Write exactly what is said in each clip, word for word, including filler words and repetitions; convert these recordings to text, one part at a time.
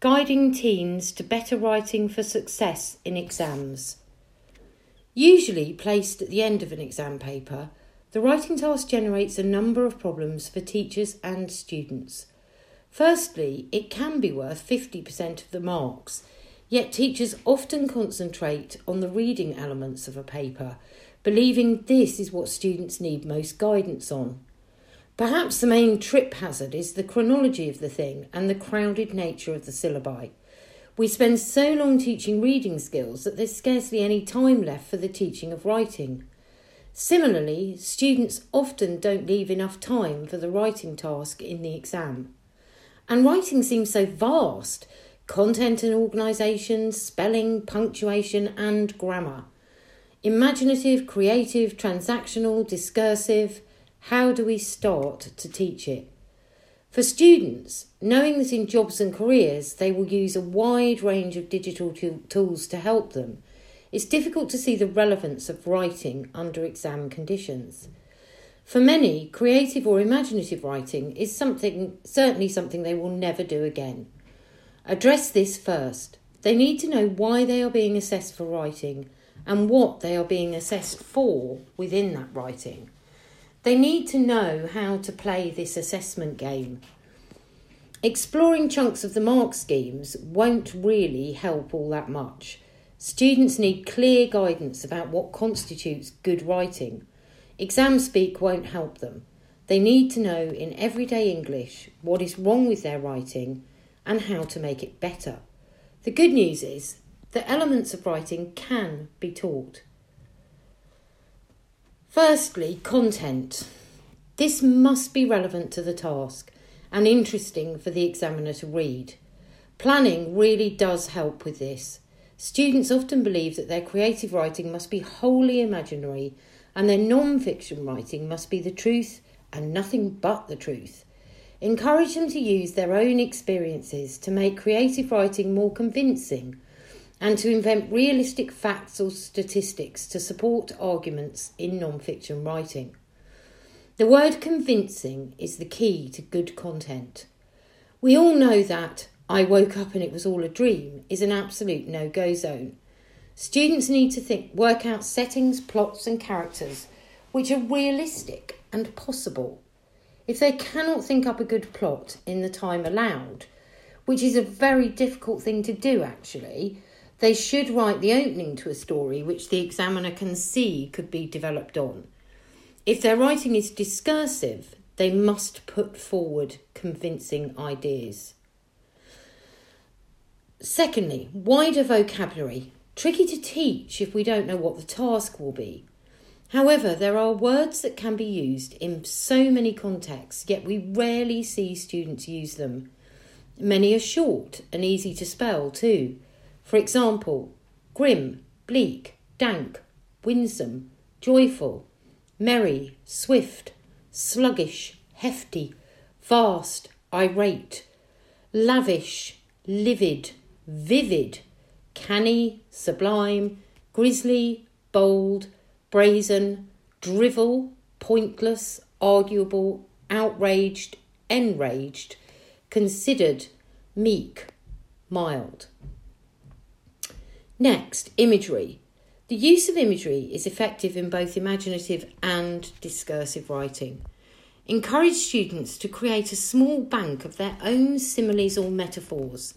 Guiding Teens to Better Writing for Success in Exams. Usually placed at the end of an exam paper, the writing task generates a number of problems for teachers and students. Firstly, it can be worth fifty percent of the marks, yet teachers often concentrate on the reading elements of a paper, believing this is what students need most guidance on. Perhaps the main trip hazard is the chronology of the thing and the crowded nature of the syllabi. We spend so long teaching reading skills that there's scarcely any time left for the teaching of writing. Similarly, students often don't leave enough time for the writing task in the exam. And writing seems so vast: content and organisation, spelling, punctuation and grammar. Imaginative, creative, transactional, discursive. How do we start to teach it? For students, knowing that in jobs and careers they will use a wide range of digital t- tools to help them, it's difficult to see the relevance of writing under exam conditions. For many, creative or imaginative writing is something, certainly something they will never do again. Address this first. They need to know why they are being assessed for writing and what they are being assessed for within that writing. They need to know how to play this assessment game. Exploring chunks of the mark schemes won't really help all that much. Students need clear guidance about what constitutes good writing. Exam speak won't help them. They need to know in everyday English what is wrong with their writing and how to make it better. The good news is that elements of writing can be taught. Firstly, content. This must be relevant to the task and interesting for the examiner to read. Planning really does help with this. Students often believe that their creative writing must be wholly imaginary and their non-fiction writing must be the truth and nothing but the truth. Encourage them to use their own experiences to make creative writing more convincing and to invent realistic facts or statistics to support arguments in non-fiction writing. The word convincing is the key to good content. We all know that "I woke up and it was all a dream" is an absolute no-go zone. Students need to think, work out settings, plots and characters which are realistic and possible. If they cannot think up a good plot in the time allowed, which is a very difficult thing to do actually, they should write the opening to a story which the examiner can see could be developed on. If their writing is discursive, they must put forward convincing ideas. Secondly, wider vocabulary. Tricky to teach if we don't know what the task will be. However, there are words that can be used in so many contexts, yet we rarely see students use them. Many are short and easy to spell too. For example, grim, bleak, dank, winsome, joyful, merry, swift, sluggish, hefty, vast, irate, lavish, livid, vivid, canny, sublime, grisly, bold, brazen, drivel, pointless, arguable, outraged, enraged, considered, meek, mild. Next, imagery. The use of imagery is effective in both imaginative and discursive writing. Encourage students to create a small bank of their own similes or metaphors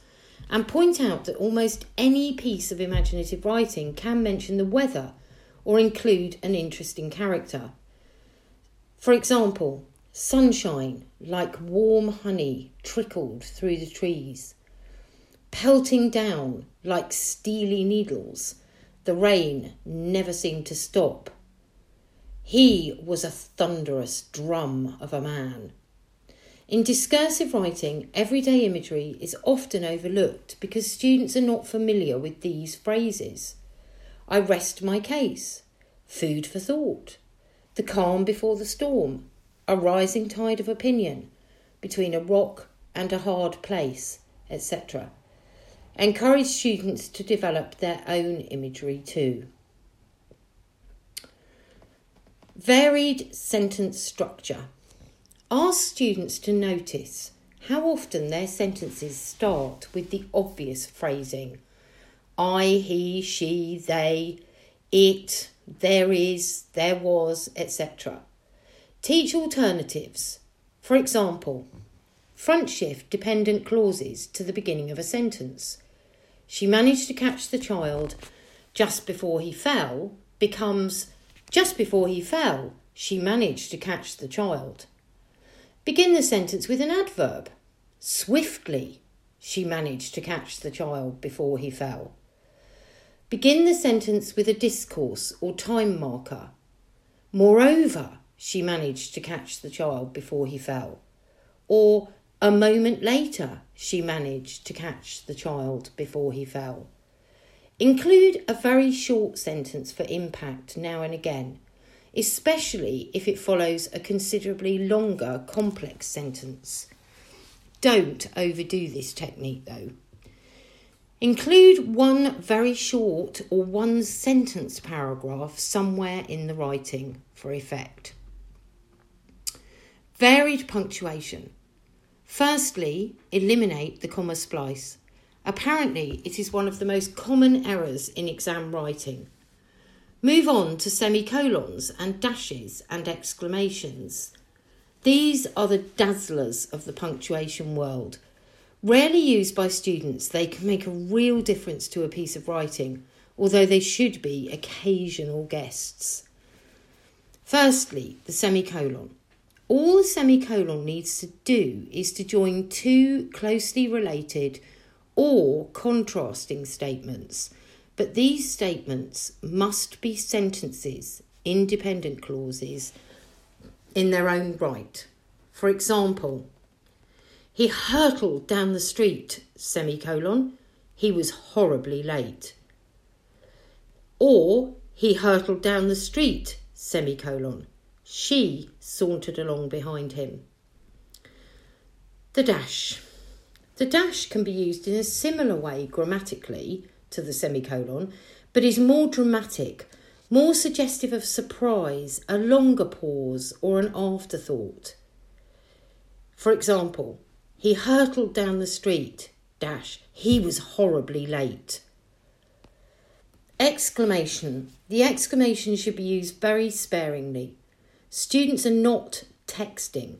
and point out that almost any piece of imaginative writing can mention the weather or include an interesting character. For example, sunshine like warm honey trickled through the trees. Pelting down like steely needles, the rain never seemed to stop. He was a thunderous drum of a man. In discursive writing, everyday imagery is often overlooked because students are not familiar with these phrases. I rest my case, food for thought, the calm before the storm, a rising tide of opinion, between a rock and a hard place, et cetera. Encourage students to develop their own imagery too. Varied sentence structure. Ask students to notice how often their sentences start with the obvious phrasing. I, he, she, they, it, there is, there was, et cetera. Teach alternatives. For example, front shift dependent clauses to the beginning of a sentence. She managed to catch the child just before he fell becomes just before he fell, she managed to catch the child. Begin the sentence with an adverb. Swiftly, she managed to catch the child before he fell. Begin the sentence with a discourse or time marker. Moreover, she managed to catch the child before he fell. Or a moment later, she managed to catch the child before he fell. Include a very short sentence for impact now and again, especially if it follows a considerably longer, complex sentence. Don't overdo this technique, though. Include one very short or one sentence paragraph somewhere in the writing for effect. Varied punctuation. Firstly, eliminate the comma splice. Apparently, it is one of the most common errors in exam writing. Move on to semicolons and dashes and exclamations. These are the dazzlers of the punctuation world. Rarely used by students, they can make a real difference to a piece of writing, although they should be occasional guests. Firstly, the semicolon. All the semicolon needs to do is to join two closely related or contrasting statements, but these statements must be sentences, independent clauses, in their own right. For example, he hurtled down the street, semicolon, he was horribly late. Or he hurtled down the street, semicolon, she sauntered along behind him. The dash. The dash can be used in a similar way grammatically to the semicolon, but is more dramatic, more suggestive of surprise, a longer pause or an afterthought. For example, he hurtled down the street, dash, he was horribly late. Exclamation. The exclamation should be used very sparingly. Students are not texting.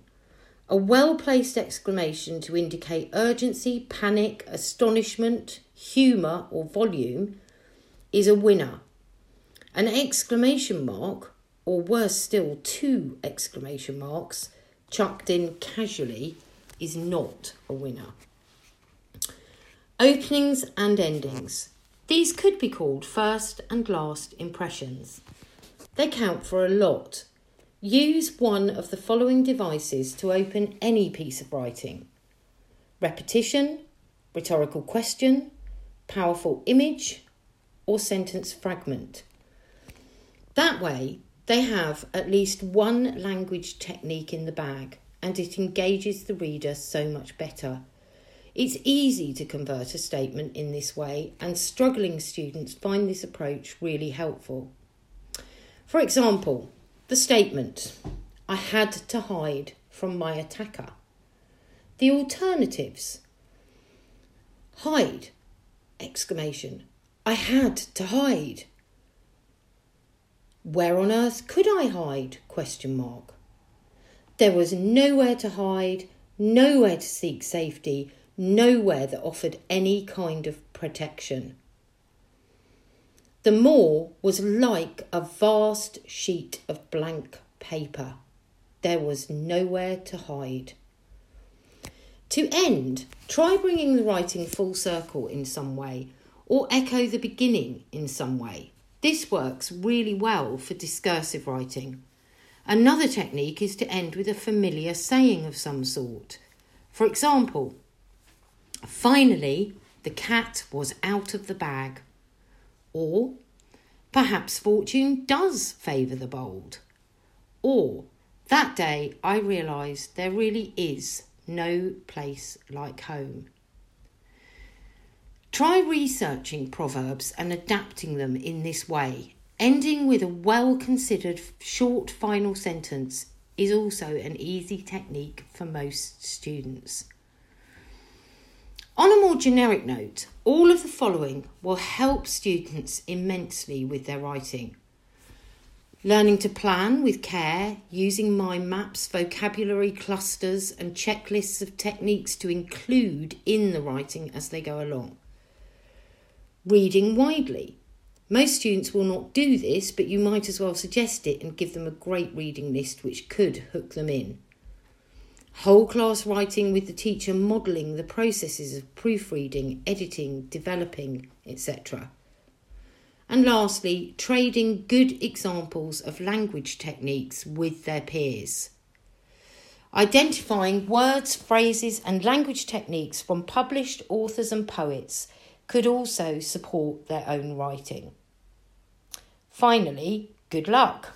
A well-placed exclamation to indicate urgency, panic, astonishment, humour or volume is a winner. An exclamation mark, or worse still, two exclamation marks, chucked in casually is not a winner. Openings and endings. These could be called first and last impressions. They count for a lot. Use one of the following devices to open any piece of writing. Repetition, rhetorical question, powerful image, or sentence fragment. That way, they have at least one language technique in the bag, and it engages the reader so much better. It's easy to convert a statement in this way, and struggling students find this approach really helpful. For example, the statement, I had to hide from my attacker. The alternatives, hide, exclamation, I had to hide. Where on earth could I hide, question mark. There was nowhere to hide, nowhere to seek safety, nowhere that offered any kind of protection. The moor was like a vast sheet of blank paper. There was nowhere to hide. To end, try bringing the writing full circle in some way, or echo the beginning in some way. This works really well for discursive writing. Another technique is to end with a familiar saying of some sort. For example, finally, the cat was out of the bag. Or, perhaps fortune does favour the bold. Or, that day I realised there really is no place like home. Try researching proverbs and adapting them in this way. Ending with a well-considered short final sentence is also an easy technique for most students. more generic note, all of the following will help students immensely with their writing. Learning to plan with care, using mind maps, vocabulary clusters and checklists of techniques to include in the writing as they go along. Reading widely. Most students will not do this, but you might as well suggest it and give them a great reading list which could hook them in. Whole class writing with the teacher modelling the processes of proofreading, editing, developing, et cetera. And lastly, trading good examples of language techniques with their peers. Identifying words, phrases and language techniques from published authors and poets could also support their own writing. Finally, good luck.